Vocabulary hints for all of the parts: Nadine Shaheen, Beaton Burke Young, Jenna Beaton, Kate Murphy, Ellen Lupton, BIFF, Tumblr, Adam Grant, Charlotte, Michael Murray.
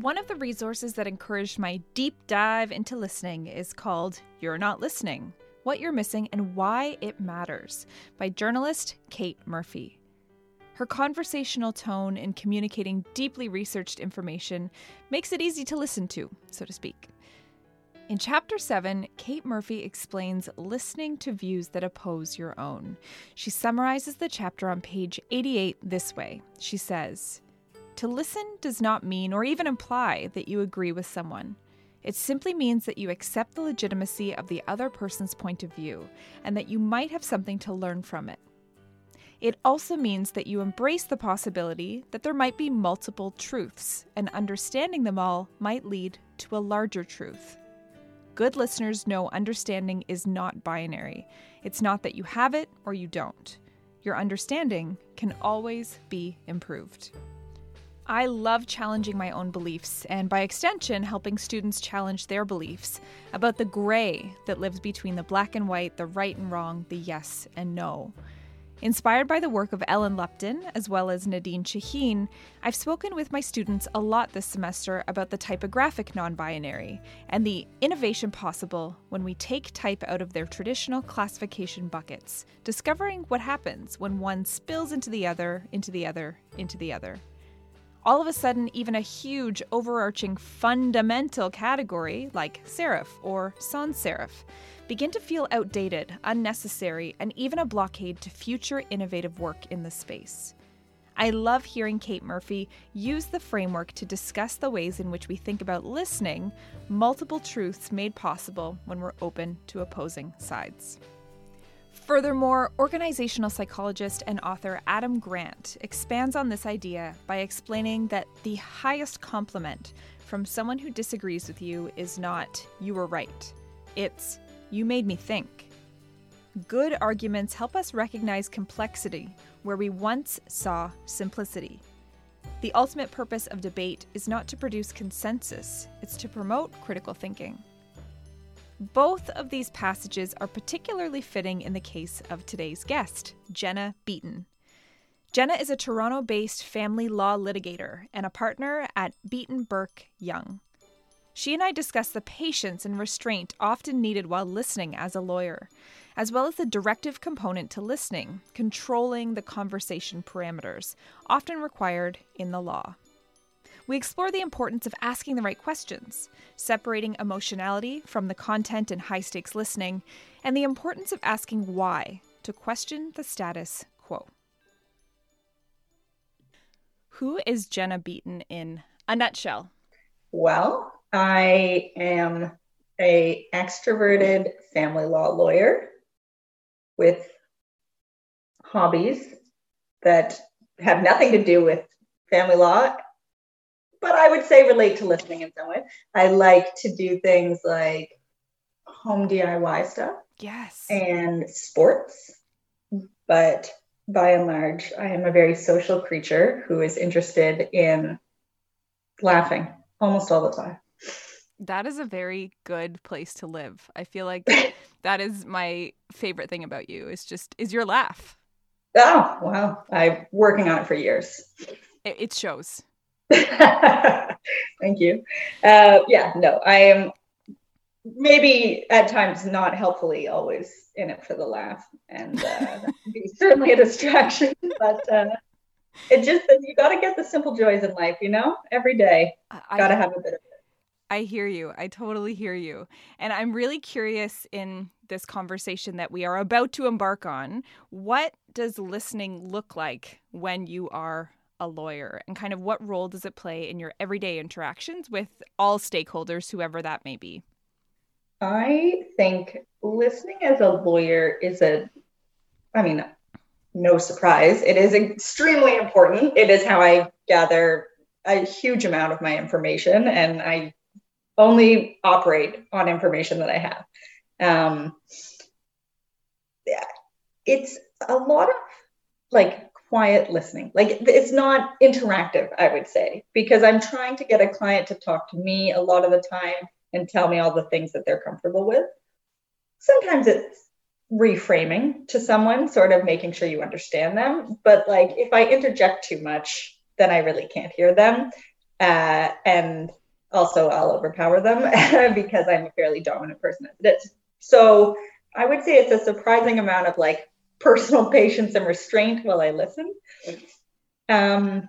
One of the resources that encouraged my deep dive into listening is called You're Not Listening: What You're Missing and Why It Matters by journalist Kate Murphy. Her conversational tone in communicating deeply researched information makes it easy to listen to, so to speak. In Chapter 7, Kate Murphy explains listening to views that oppose your own. She summarizes the chapter on page 88 this way. She says, "To listen does not mean or even imply that you agree with someone. It simply means that you accept the legitimacy of the other person's point of view and that you might have something to learn from it. It also means that you embrace the possibility that there might be multiple truths, and understanding them all might lead to a larger truth. Good listeners know understanding is not binary. It's not that you have it or you don't. Your understanding can always be improved." I love challenging my own beliefs, and by extension, helping students challenge their beliefs about the gray that lives between the black and white, the right and wrong, the yes and no. Inspired by the work of Ellen Lupton, as well as Nadine Shaheen, I've spoken with my students a lot this semester about the typographic non-binary and the innovation possible when we take type out of their traditional classification buckets, discovering what happens when one spills into the other. All of a sudden, even a huge, overarching, fundamental category like serif or sans serif begin to feel outdated, unnecessary, and even a blockade to future innovative work in the space. I love hearing Kate Murphy use the framework to discuss the ways in which we think about listening, multiple truths made possible when we're open to opposing sides. Furthermore, organizational psychologist and author Adam Grant expands on this idea by explaining that the highest compliment from someone who disagrees with you is not, "you were right." It's, "you made me think." Good arguments help us recognize complexity where we once saw simplicity. The ultimate purpose of debate is not to produce consensus, it's to promote critical thinking. Both of these passages are particularly fitting in the case of today's guest, Jenna Beaton. Jenna is a Toronto-based family law litigator and a partner at Beaton Burke Young. She and I discuss the patience and restraint often needed while listening as a lawyer, as well as the directive component to listening, controlling the conversation parameters, often required in the law. We explore the importance of asking the right questions, separating emotionality from the content in high-stakes listening, and the importance of asking why to question the status quo. Who is Jenna Beaton in a nutshell? Well, I am an extroverted family law lawyer with hobbies that have nothing to do with family law, but I would say relate to listening in some way. I like to do things like home DIY stuff. Yes. And sports. But by and large, I am a very social creature who is interested in laughing almost all the time. That is a very good place to live. I feel like that is my favorite thing about you. Is your laugh. Oh, wow. I'm working on it for years. It shows. Thank you. I am maybe at times not helpfully always in it for the laugh, and that can be certainly a distraction, but you got to get the simple joys in life, every day. Gotta have a bit of it. I hear you. I totally hear you. And I'm really curious in this conversation that we are about to embark on, what does listening look like when you are a lawyer, and kind of what role does it play in your everyday interactions with all stakeholders, whoever that may be? I think listening as a lawyer no surprise, it is extremely important. It is how I gather a huge amount of my information, and I only operate on information that I have. It's a lot of like quiet listening. Like, it's not interactive, I would say, because I'm trying to get a client to talk to me a lot of the time and tell me all the things that they're comfortable with. Sometimes it's reframing to someone, sort of making sure you understand them. But like, if I interject too much, then I really can't hear them. And also I'll overpower them because I'm a fairly dominant person. So I would say it's a surprising amount of like personal patience and restraint while I listen. I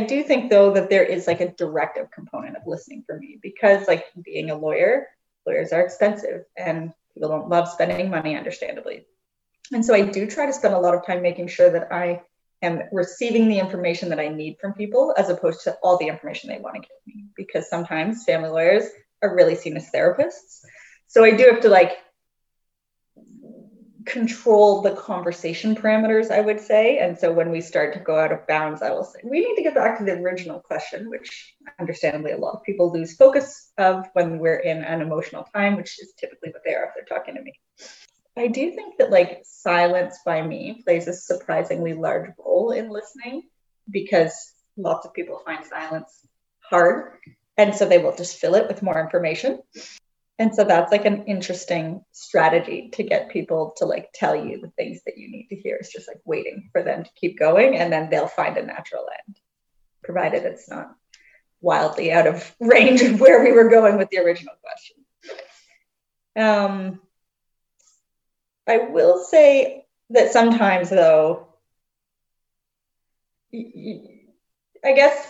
do think though that there is like a directive component of listening for me, because like being a lawyer, lawyers are expensive and people don't love spending money, understandably. And so I do try to spend a lot of time making sure that I am receiving the information that I need from people, as opposed to all the information they want to give me, because sometimes family lawyers are really seen as therapists. So I do have to like control the conversation parameters, I would say. And so when we start to go out of bounds, I will say, we need to get back to the original question, which understandably a lot of people lose focus of when we're in an emotional time, which is typically what they are if they're talking to me. I do think that like silence by me plays a surprisingly large role in listening, because lots of people find silence hard. And so they will just fill it with more information. And so that's like an interesting strategy to get people to like tell you the things that you need to hear. It's just like waiting for them to keep going, and then they'll find a natural end, provided it's not wildly out of range of where we were going with the original question. I will say that sometimes though, I guess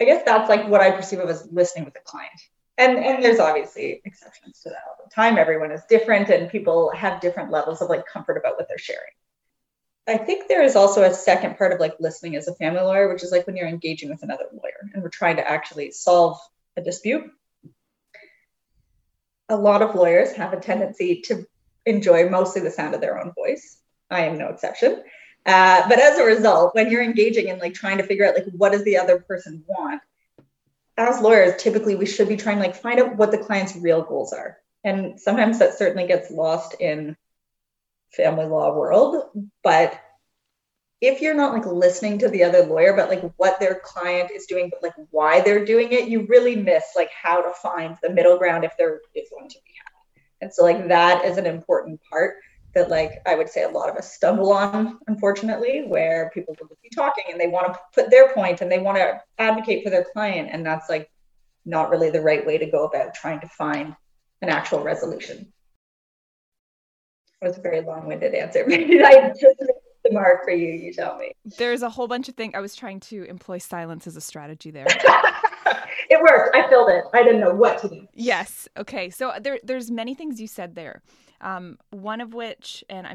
that's like what I perceive of as listening with a client. And there's obviously exceptions to that all the time. Everyone is different and people have different levels of like comfort about what they're sharing. I think there is also a second part of like listening as a family lawyer, which is like when you're engaging with another lawyer and we're trying to actually solve a dispute. A lot of lawyers have a tendency to enjoy mostly the sound of their own voice. I am no exception. But as a result, when you're engaging and like trying to figure out like what does the other person want, as lawyers, typically we should be trying to like find out what the client's real goals are. And sometimes that certainly gets lost in family law world. But if you're not like listening to the other lawyer, but like what their client is doing, but like why they're doing it, you really miss like how to find the middle ground if there is one to be had. And so like that is an important part that like I would say a lot of us stumble on, unfortunately, where people will be talking and they want to put their point and they want to advocate for their client, and that's like not really the right way to go about trying to find an actual resolution. That was a very long-winded answer. Maybe I just missed the mark for you. You tell me. There's a whole bunch of things. I was trying to employ silence as a strategy there. It worked. I filled it. I didn't know what to do. Yes. Okay. So there's many things you said there. One of which, and I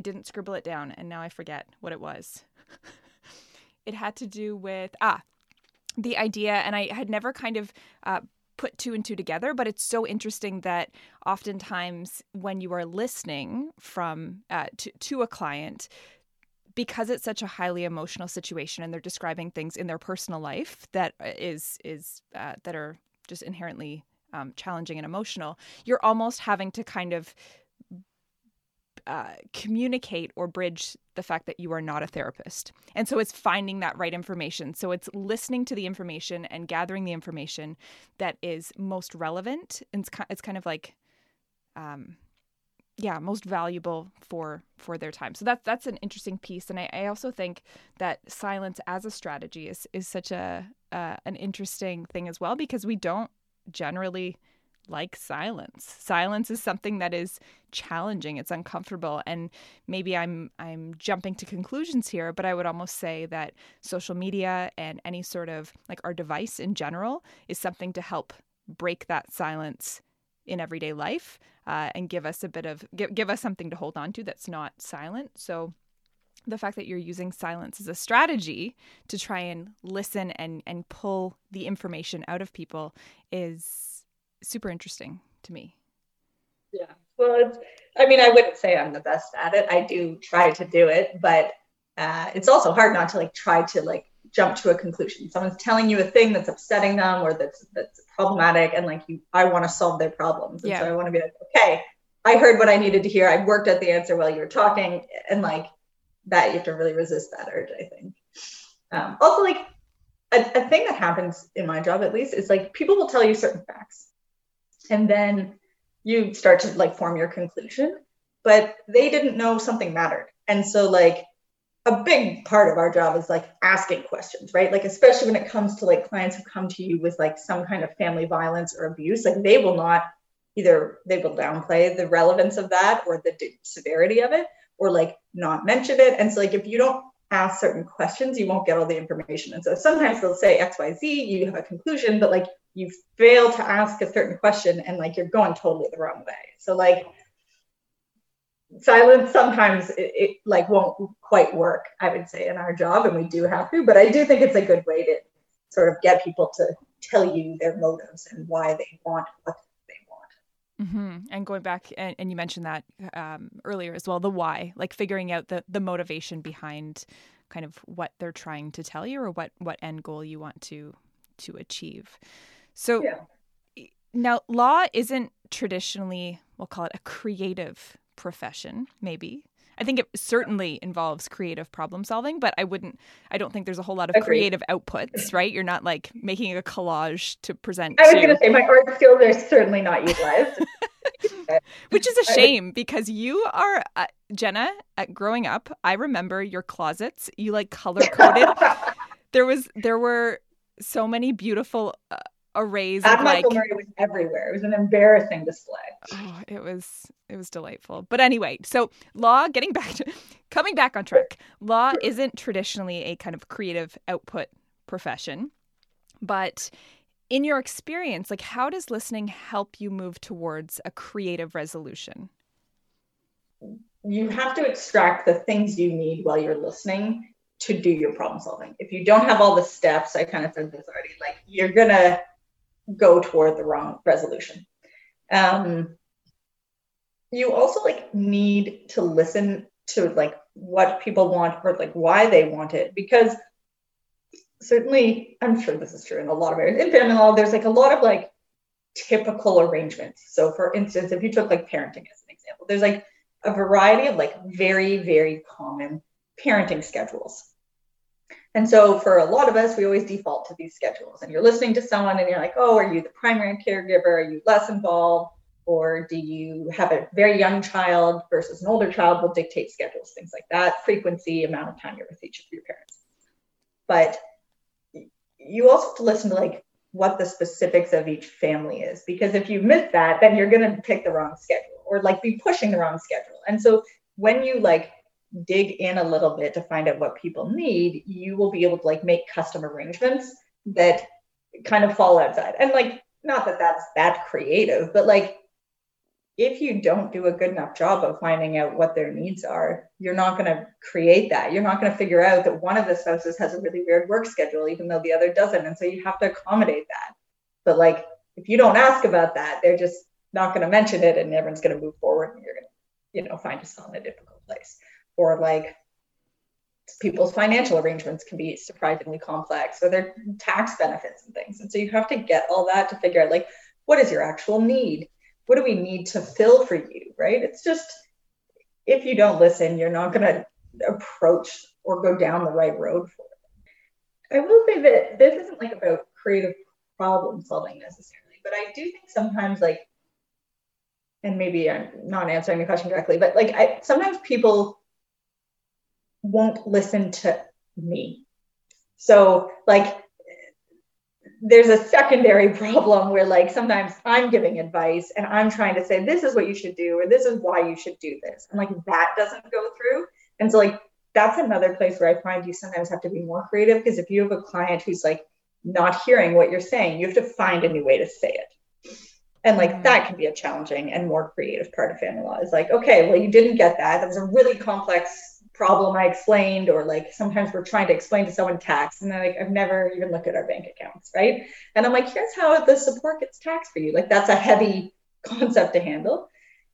didn't scribble it down and now I forget what it was. It had to do with, the idea, and I had never kind of put two and two together, but it's so interesting that oftentimes when you are listening from to a client, because it's such a highly emotional situation and they're describing things in their personal life that is that are just inherently challenging and emotional, you're almost having to kind of communicate or bridge the fact that you are not a therapist. And so it's finding that right information. So it's listening to the information and gathering the information that is most relevant. And it's kind of like, most valuable for their time. So that's an interesting piece. And I also think that silence as a strategy is such an interesting thing as well, because we don't generally like silence is something that is challenging. It's uncomfortable, and maybe I'm jumping to conclusions here, but I would almost say that social media and any sort of like our device in general is something to help break that silence in everyday life, and give us give us something to hold on to that's not silent. So the fact that you're using silence as a strategy to try and listen and pull the information out of people is super interesting to me. Yeah. Well, I wouldn't say I'm the best at it. I do try to do it, but It's also hard not to try to jump to a conclusion. Someone's telling you a thing that's upsetting them or that's problematic, and I want to solve their problems. And yeah. So I want to be okay, I heard what I needed to hear. I worked out the answer while you were talking, and that you have to really resist that urge, I think. Also, a thing that happens in my job, at least, is people will tell you certain facts, and then you start to form your conclusion, but they didn't know something mattered. And so a big part of our job is asking questions, right? Especially when it comes to clients who come to you with some kind of family violence or abuse, they will downplay the relevance of that or the severity of it, or not mention it. And so if you don't ask certain questions, you won't get all the information. And so sometimes they'll say X, Y, Z, you have a conclusion, but you fail to ask a certain question, and you're going totally the wrong way. So silence sometimes it won't quite work, I would say, in our job, and we do have to, but I do think it's a good way to sort of get people to tell you their motives and why they want what they want. Mm-hmm. And going back, and you mentioned that earlier as well, the why, figuring out the motivation behind kind of what they're trying to tell you, or what end goal you want to achieve. So yeah. Now law isn't traditionally, we'll call it a creative profession, maybe. I think it certainly involves creative problem solving, but I don't think there's a whole lot of creative outputs, right? You're not making a collage to present. I was going to say my art skills are certainly not utilized. Which is a shame, because you are, Jenna, growing up, I remember your closets, you color coded. There were so many beautiful arrays. Adam Michael Murray was everywhere. It was an embarrassing display. Oh, it was delightful. But anyway, so law, coming back on track, law isn't traditionally a kind of creative output profession. But in your experience, how does listening help you move towards a creative resolution? You have to extract the things you need while you're listening to do your problem solving. If you don't have all the steps, I kind of said this already, you're gonna go toward the wrong resolution. You also need to listen to what people want or why they want it, because certainly, I'm sure this is true in a lot of areas, in family law, there's a lot of typical arrangements. So for instance, if you took parenting as an example, there's a variety of very, very common parenting schedules. And so for a lot of us, we always default to these schedules, and you're listening to someone and you're oh, are you the primary caregiver? Are you less involved? Or do you have a very young child versus an older child? Will dictate schedules, things like that, frequency, amount of time you're with each of your parents. But you also have to listen to what the specifics of each family is, because if you miss that, then you're going to pick the wrong schedule or be pushing the wrong schedule. And so when you dig in a little bit to find out what people need, you will be able to make custom arrangements that kind of fall outside. And not that that's that creative, but if you don't do a good enough job of finding out what their needs are, you're not going to create that. You're not going to figure out that one of the spouses has a really weird work schedule, even though the other doesn't. And so you have to accommodate that. But if you don't ask about that, they're just not going to mention it, and everyone's going to move forward, and you're going to, find yourself in a difficult place. Or people's financial arrangements can be surprisingly complex, or their tax benefits and things. And so you have to get all that to figure out what is your actual need? What do we need to fill for you, right? It's just, if you don't listen, you're not going to approach or go down the right road for it. I will say that this isn't about creative problem solving necessarily, but I do think sometimes and maybe I'm not answering the question directly, but sometimes people won't listen to me. So there's a secondary problem where sometimes I'm giving advice and I'm trying to say, this is what you should do, or this is why you should do this. And that doesn't go through. And so that's another place where I find you sometimes have to be more creative, because if you have a client who's not hearing what you're saying, you have to find a new way to say it. And that can be a challenging and more creative part of family law is okay, well, you didn't get that. That was a really complex problem I explained, or sometimes we're trying to explain to someone tax, and they're I've never even looked at our bank accounts, right? And I'm here's how the support gets taxed for you. That's a heavy concept to handle.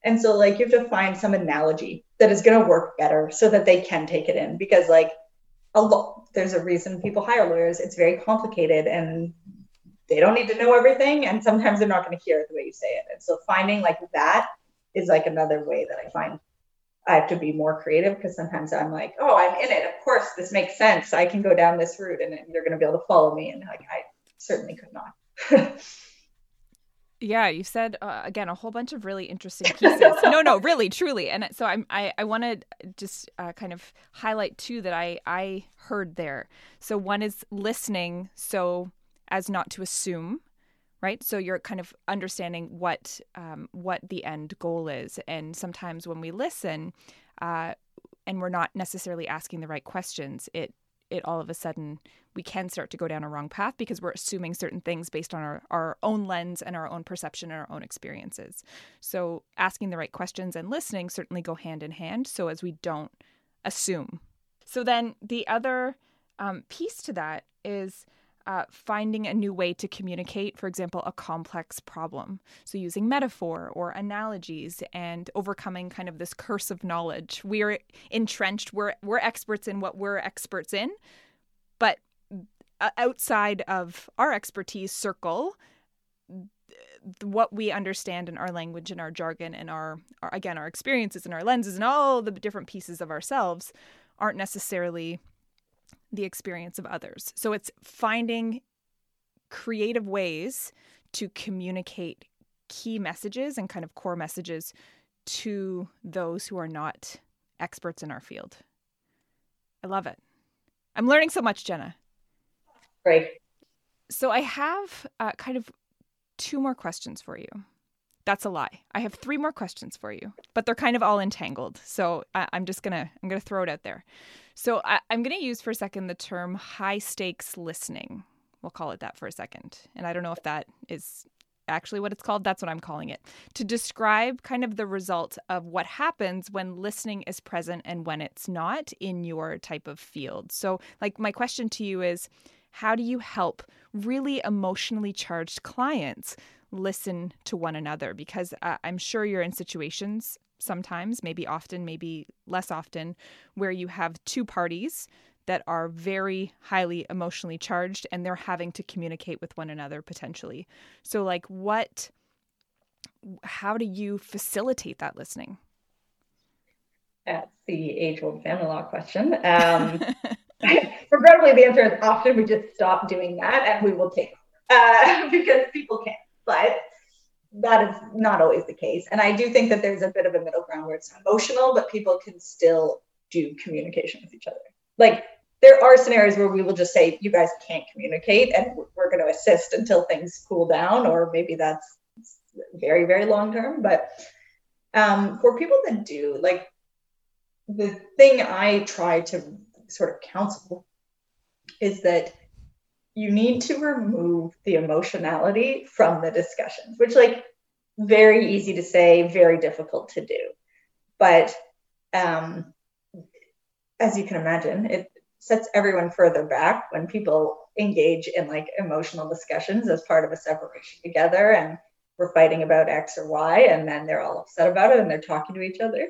And so you have to find some analogy that is going to work better so that they can take it in, because like there's a reason people hire lawyers. It's very complicated and they don't need to know everything. And sometimes they're not going to hear it the way you say it. And so finding like that is like another way that I find I have to be more creative, because sometimes I'm like, oh, I'm in it. Of course, this makes sense. I can go down this route and they're going to be able to follow me. And like, I certainly could not. Yeah, you said, again, a whole bunch of really interesting pieces. No, really, truly. And so I want to just kind of highlight two that I heard there. So one is listening so as not to assume, right? So you're kind of understanding what the end goal is. And sometimes when we listen and we're not necessarily asking the right questions, it all of a sudden we can start to go down a wrong path because we're assuming certain things based on our own lens and our own perception and our own experiences. So asking the right questions and listening certainly go hand in hand, so as we don't assume. So then the other piece to that is finding a new way to communicate, for example, a complex problem. So using metaphor or analogies and overcoming kind of this curse of knowledge. We're entrenched, we're experts in what we're experts in, but outside of our expertise circle, what we understand in our language and our jargon and our experiences and our lenses and all the different pieces of ourselves aren't necessarily the experience of others. So it's finding creative ways to communicate key messages and kind of core messages to those who are not experts in our field. I love it. I'm learning so much, Jenna. Great. So I have kind of two more questions for you. That's a lie. I have three more questions for you, but they're kind of all entangled. So I'm gonna throw it out there. So I'm gonna use for a second the term high stakes listening. We'll call it that for a second. And I don't know if that is actually what it's called. That's what I'm calling it, to describe kind of the result of what happens when listening is present and when it's not in your type of field. So like my question to you is, how do you help really emotionally charged clients listen to one another? Because I'm sure you're in situations sometimes, maybe often, maybe less often, where you have two parties that are very highly emotionally charged and they're having to communicate with one another potentially. So like how do you facilitate that listening? That's the age-old family law question. Regrettably, the answer is often we just stop doing that and we will take because people can't. But that is not always the case. And I do think that there's a bit of a middle ground where it's emotional, but people can still do communication with each other. Like there are scenarios where we will just say, you guys can't communicate and we're going to assist until things cool down, or maybe that's very, very long term. But for people that do, like the thing I try to sort of counsel is that you need to remove the emotionality from the discussions, which like very easy to say, very difficult to do. But as you can imagine, it sets everyone further back when people engage in like emotional discussions as part of a separation together, and we're fighting about X or Y, and then they're all upset about it and they're talking to each other.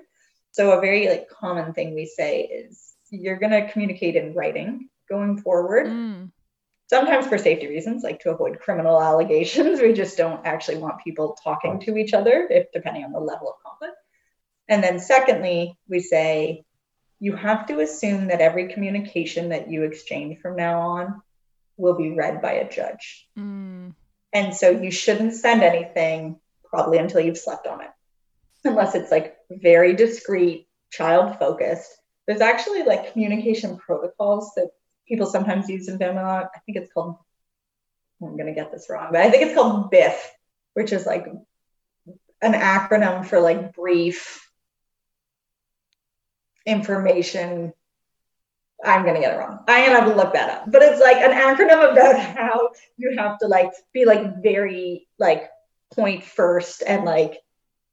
So a very like common thing we say is you're going to communicate in writing going forward. Mm. Sometimes for safety reasons, like to avoid criminal allegations, we just don't actually want people talking to each other, depending on the level of conflict. And then secondly, we say, you have to assume that every communication that you exchange from now on will be read by a judge. Mm. And so you shouldn't send anything probably until you've slept on it, unless it's like very discreet, child-focused. There's actually like communication protocols that people sometimes use in family law. I think it's called, I'm going to get this wrong, but I think it's called BIFF, which is like an acronym for like brief information. I'm going to get it wrong. I am going to look that up, but it's like an acronym about how you have to like be like very like point first, and like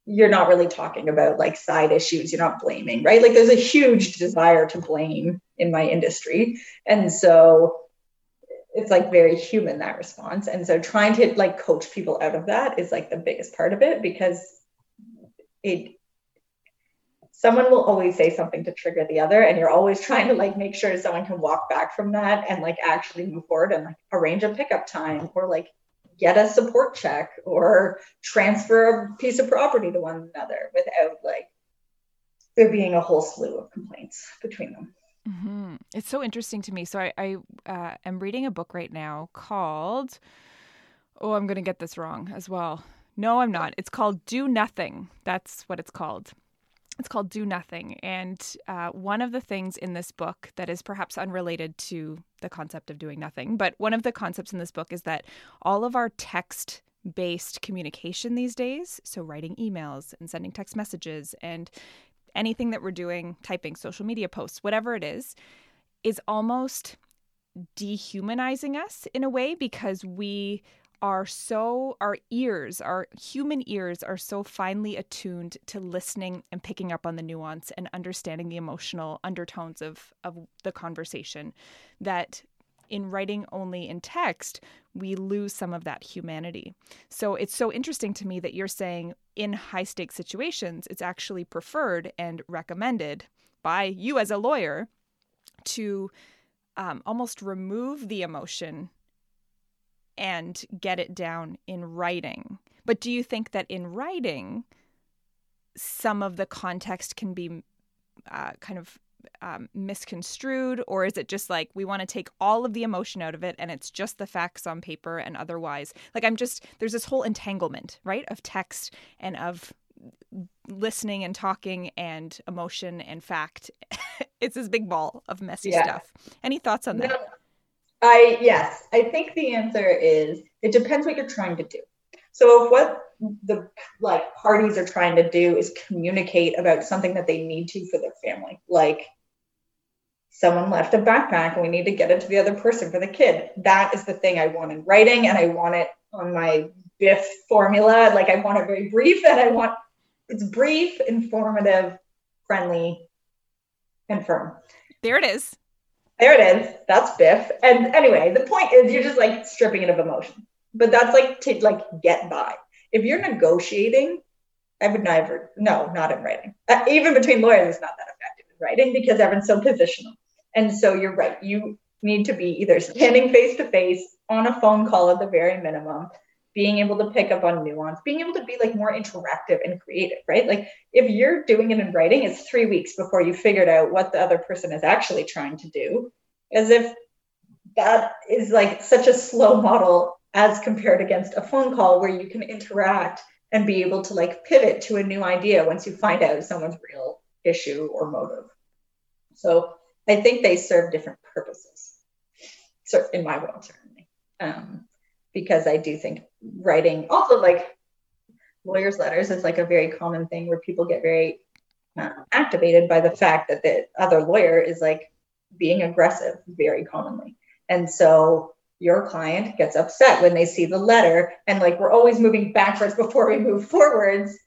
you're not really talking about like side issues. You're not blaming, right? Like there's a huge desire to blame in my industry. And so it's like very human, that response. And so trying to like coach people out of that is like the biggest part of it, because it someone will always say something to trigger the other, and you're always trying to like make sure someone can walk back from that and like actually move forward and like arrange a pickup time or like get a support check or transfer a piece of property to one another without like there being a whole slew of complaints between them. Mm-hmm. It's so interesting to me. So I am reading a book right now called, oh, I'm going to get this wrong as well. No, I'm not. It's called Do Nothing. That's what it's called. It's called Do Nothing. And one of the things in this book that is perhaps unrelated to the concept of doing nothing, but one of the concepts in this book is that all of our text-based communication these days, so writing emails and sending text messages and anything that we're doing, typing, social media posts, whatever it is almost dehumanizing us in a way because we are so, our ears, our human ears are so finely attuned to listening and picking up on the nuance and understanding the emotional undertones of the conversation that in writing only in text, we lose some of that humanity. So it's so interesting to me that you're saying in high stakes situations, it's actually preferred and recommended by you as a lawyer to almost remove the emotion and get it down in writing. But do you think that in writing, some of the context can be misconstrued? Or is it just like, we want to take all of the emotion out of it and it's just the facts on paper and otherwise? Like there's this whole entanglement, right? Of text and of listening and talking and emotion and fact. It's this big ball of messy stuff. Any thoughts on that? No. I think the answer is it depends what you're trying to do. So if what the like parties are trying to do is communicate about something that they need to for their family, like someone left a backpack and we need to get it to the other person for the kid. That is the thing I want in writing, and I want it on my BIFF formula. Like I want it very brief, and I want it's brief, informative, friendly, and firm. There it is. There it is. That's BIFF. And anyway, the point is you're just like stripping it of emotion, but that's like to like get by. If you're negotiating, I would never, no, not in writing. Even between lawyers, it's not that effective in writing because everyone's so positional. And so you're right. You need to be either standing face to face on a phone call at the very minimum, being able to pick up on nuance, being able to be like more interactive and creative, right? Like if you're doing it in writing, it's 3 weeks before you figured out what the other person is actually trying to do, as if that is like such a slow model as compared against a phone call where you can interact and be able to like pivot to a new idea once you find out someone's real issue or motive. So I think they serve different purposes, so in my world, certainly. Because I do think writing, also like lawyers' letters is like a very common thing where people get very activated by the fact that the other lawyer is like being aggressive very commonly. And so your client gets upset when they see the letter, and like, we're always moving backwards before we move forwards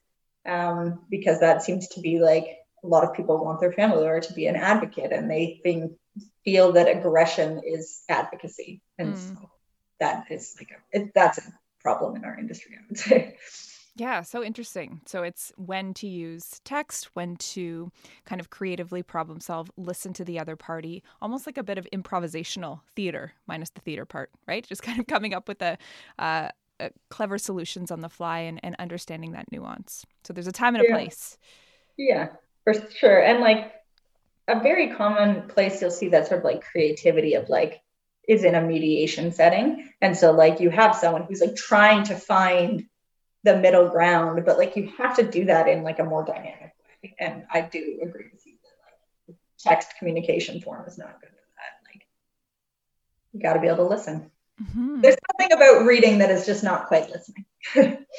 because that seems to be like a lot of people want their family lawyer to be an advocate, and they feel that aggression is advocacy. And so that is that's a problem in our industry, I would say. Yeah, so interesting. So it's when to use text, when to kind of creatively problem solve, listen to the other party, almost like a bit of improvisational theater, minus the theater part, right? Just kind of coming up with a clever solutions on the fly and understanding that nuance. So there's a time and a place. Yeah, for sure. And like a very common place you'll see that sort of like creativity of like, is in a mediation setting. And so like you have someone who's like trying to find the middle ground, but like you have to do that in like a more dynamic way. And I do agree with you that like text communication form is not good for that. Like you got to be able to listen. Mm-hmm. There's something about reading that is just not quite listening.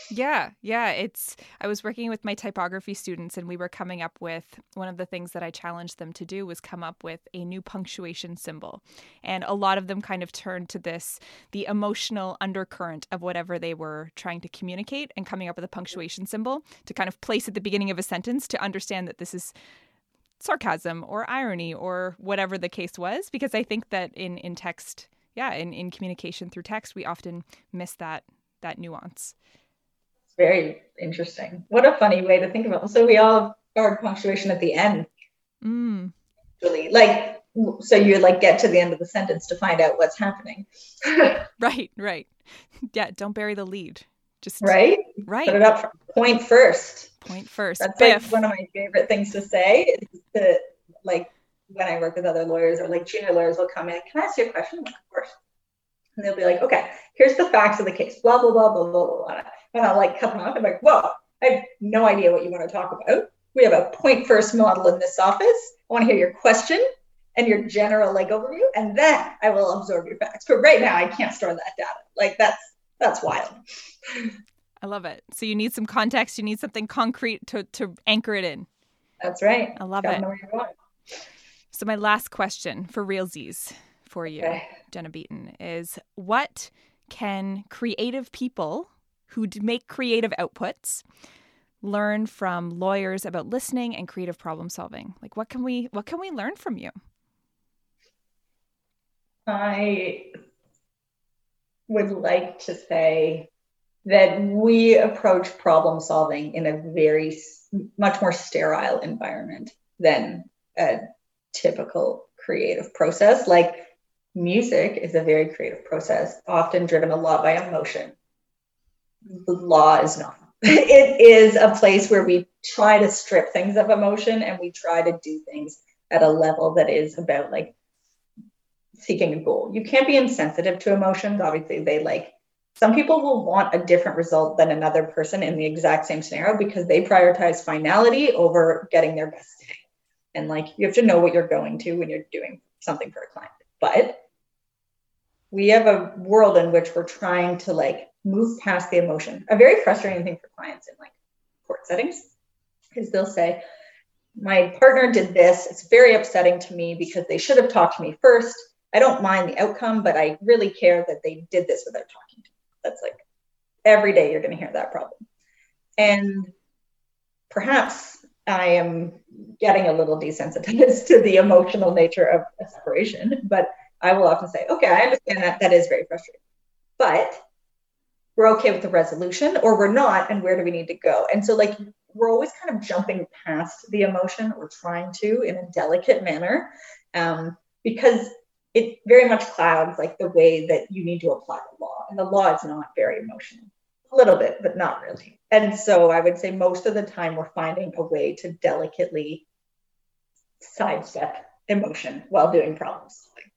Yeah. I was working with my typography students, and we were coming up with one of the things that I challenged them to do was come up with a new punctuation symbol. And a lot of them kind of turned to the emotional undercurrent of whatever they were trying to communicate and coming up with a punctuation symbol to kind of place at the beginning of a sentence to understand that this is sarcasm or irony or whatever the case was, because I think that in text, in communication through text, we often miss that nuance. Very interesting. What a funny way to think about it. So we all or punctuation at the end. Mm. Really, like, so you like get to the end of the sentence to find out what's happening. Right. Yeah, don't bury the lead. Just right. Put it up for point first. That's like one of my favorite things to say. Is to, like, when I work with other lawyers or like junior lawyers will come in, can I ask you a question? I'm like, of course. And they'll be like, okay, here's the facts of the case, blah, blah, blah, blah, blah, blah. And I'll like cut them off. I'm like, whoa, I have no idea what you want to talk about. We have a point first model in this office. I want to hear your question and your general like overview, and then I will absorb your facts. But right now I can't store that data. Like that's wild. I love it. So you need some context. You need something concrete to anchor it in. That's right. I love it. Know where you're going. So my last question for realsies for you, okay, Jenna Beaton, is what can creative people who make creative outputs learn from lawyers about listening and creative problem solving? Like, what can we learn from you? I would like to say that we approach problem solving in a very much more sterile environment than a typical creative process. Like, music is a very creative process, often driven a lot by emotion. The law is not. It is a place where we try to strip things of emotion and we try to do things at a level that is about like seeking a goal. You can't be insensitive to emotions. Obviously, they like, some people will want a different result than another person in the exact same scenario because they prioritize finality over getting their best day. And like, you have to know what you're going to when you're doing something for a client. But we have a world in which we're trying to like move past the emotion. A very frustrating thing for clients in like court settings is they'll say, my partner did this. It's very upsetting to me because they should have talked to me first. I don't mind the outcome, but I really care that they did this without talking to me. That's like every day you're going to hear that problem. And perhaps I am getting a little desensitized to the emotional nature of a separation, but I will often say, okay, I understand that. That is very frustrating, but we're okay with the resolution, or we're not, and where do we need to go? And so like, we're always kind of jumping past the emotion, or trying to, in a delicate manner, because it very much clouds like the way that you need to apply the law. And the law is not very emotional, a little bit, but not really. And so I would say most of the time we're finding a way to delicately sidestep emotion while doing problem solving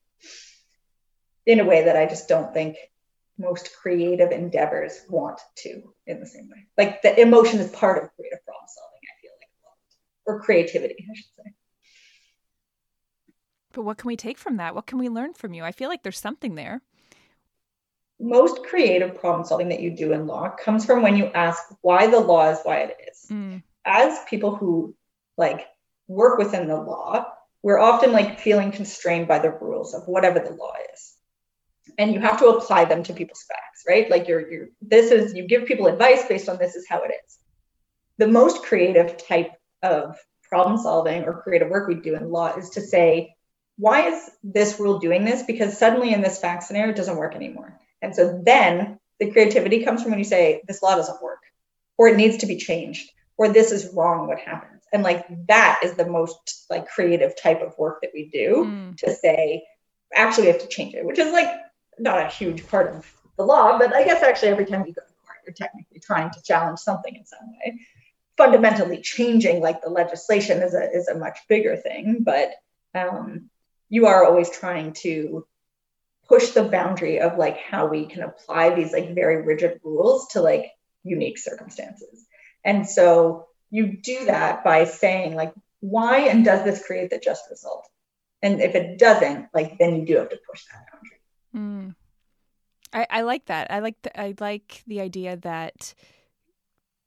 in a way that I just don't think most creative endeavors want to in the same way. Like the emotion is part of creative problem solving, I feel like, or creativity, I should say. But what can we take from that? What can we learn from you? I feel like there's something there. Most creative problem solving that you do in law comes from when you ask why the law is why it is. Mm. As people who like work within the law, we're often like feeling constrained by the rules of whatever the law is. And you have to apply them to people's facts, right? Like you give people advice based on this is how it is. The most creative type of problem solving or creative work we do in law is to say, why is this rule doing this? Because suddenly in this fact scenario, it doesn't work anymore. And so then the creativity comes from when you say, this law doesn't work, or it needs to be changed, or this is wrong, what happens? And like, that is the most like creative type of work that we do to say, actually, we have to change it, which is like not a huge part of the law, but I guess actually every time you go to court, you're technically trying to challenge something in some way. Fundamentally changing like the legislation is a much bigger thing, but you are always trying to push the boundary of like how we can apply these like very rigid rules to like unique circumstances. And so you do that by saying like, why and does this create the just result? And if it doesn't, like, then you do have to push that boundary. Mm. I like that. I like the idea that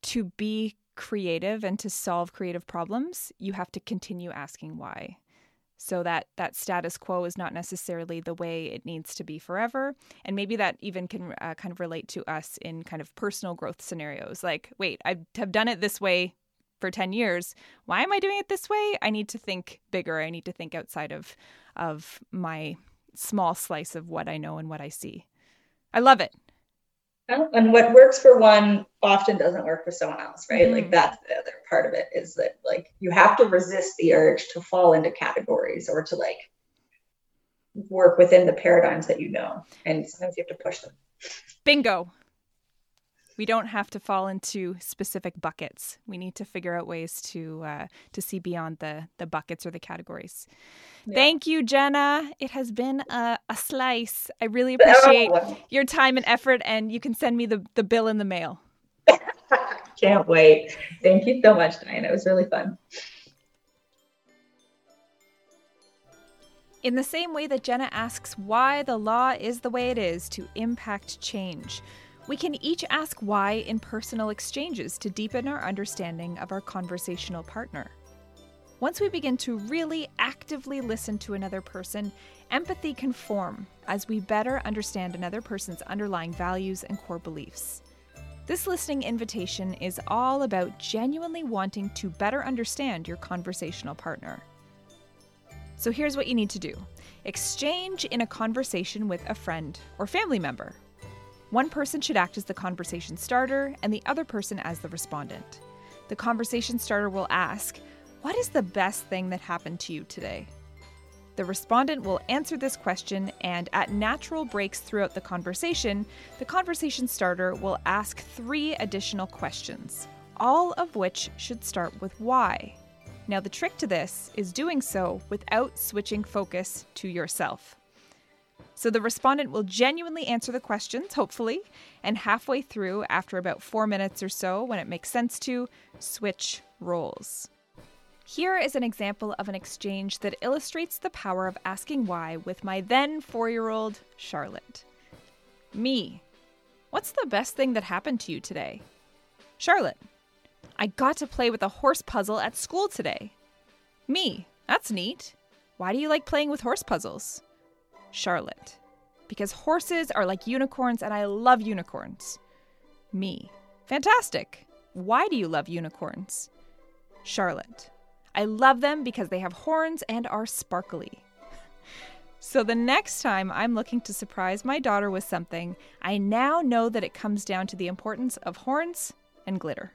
to be creative and to solve creative problems, you have to continue asking why. So that status quo is not necessarily the way it needs to be forever. And maybe that even can kind of relate to us in kind of personal growth scenarios. Like, wait, I have done it this way for 10 years. Why am I doing it this way? I need to think bigger. I need to think outside of my small slice of what I know and what I see. I love it. And what works for one often doesn't work for someone else, right? Mm-hmm. Like that's the other part of it, is that like you have to resist the urge to fall into categories or to like work within the paradigms that you know, and sometimes you have to push them. Bingo. We don't have to fall into specific buckets. We need to figure out ways to see beyond the buckets or the categories. Yeah. Thank you, Jenna. It has been a slice. I really appreciate your time and effort, and you can send me the bill in the mail. Can't wait. Thank you so much, Diana. It was really fun. In the same way that Jenna asks why the law is the way it is to impact change, we can each ask why in personal exchanges to deepen our understanding of our conversational partner. Once we begin to really actively listen to another person, empathy can form as we better understand another person's underlying values and core beliefs. This listening invitation is all about genuinely wanting to better understand your conversational partner. So here's what you need to do. Exchange in a conversation with a friend or family member. One person should act as the conversation starter and the other person as the respondent. The conversation starter will ask, "What is the best thing that happened to you today?" The respondent will answer this question, and at natural breaks throughout the conversation starter will ask 3 additional questions, all of which should start with why. Now, the trick to this is doing so without switching focus to yourself. So the respondent will genuinely answer the questions, hopefully, and halfway through, after about 4 minutes or so, when it makes sense to, switch roles. Here is an example of an exchange that illustrates the power of asking why with my then 4-year-old, Charlotte. Me: what's the best thing that happened to you today? Charlotte: I got to play with a horse puzzle at school today. Me: that's neat. Why do you like playing with horse puzzles? Charlotte: because horses are like unicorns and I love unicorns. Me: fantastic. Why do you love unicorns? Charlotte: I love them because they have horns and are sparkly. So the next time I'm looking to surprise my daughter with something, I now know that it comes down to the importance of horns and glitter.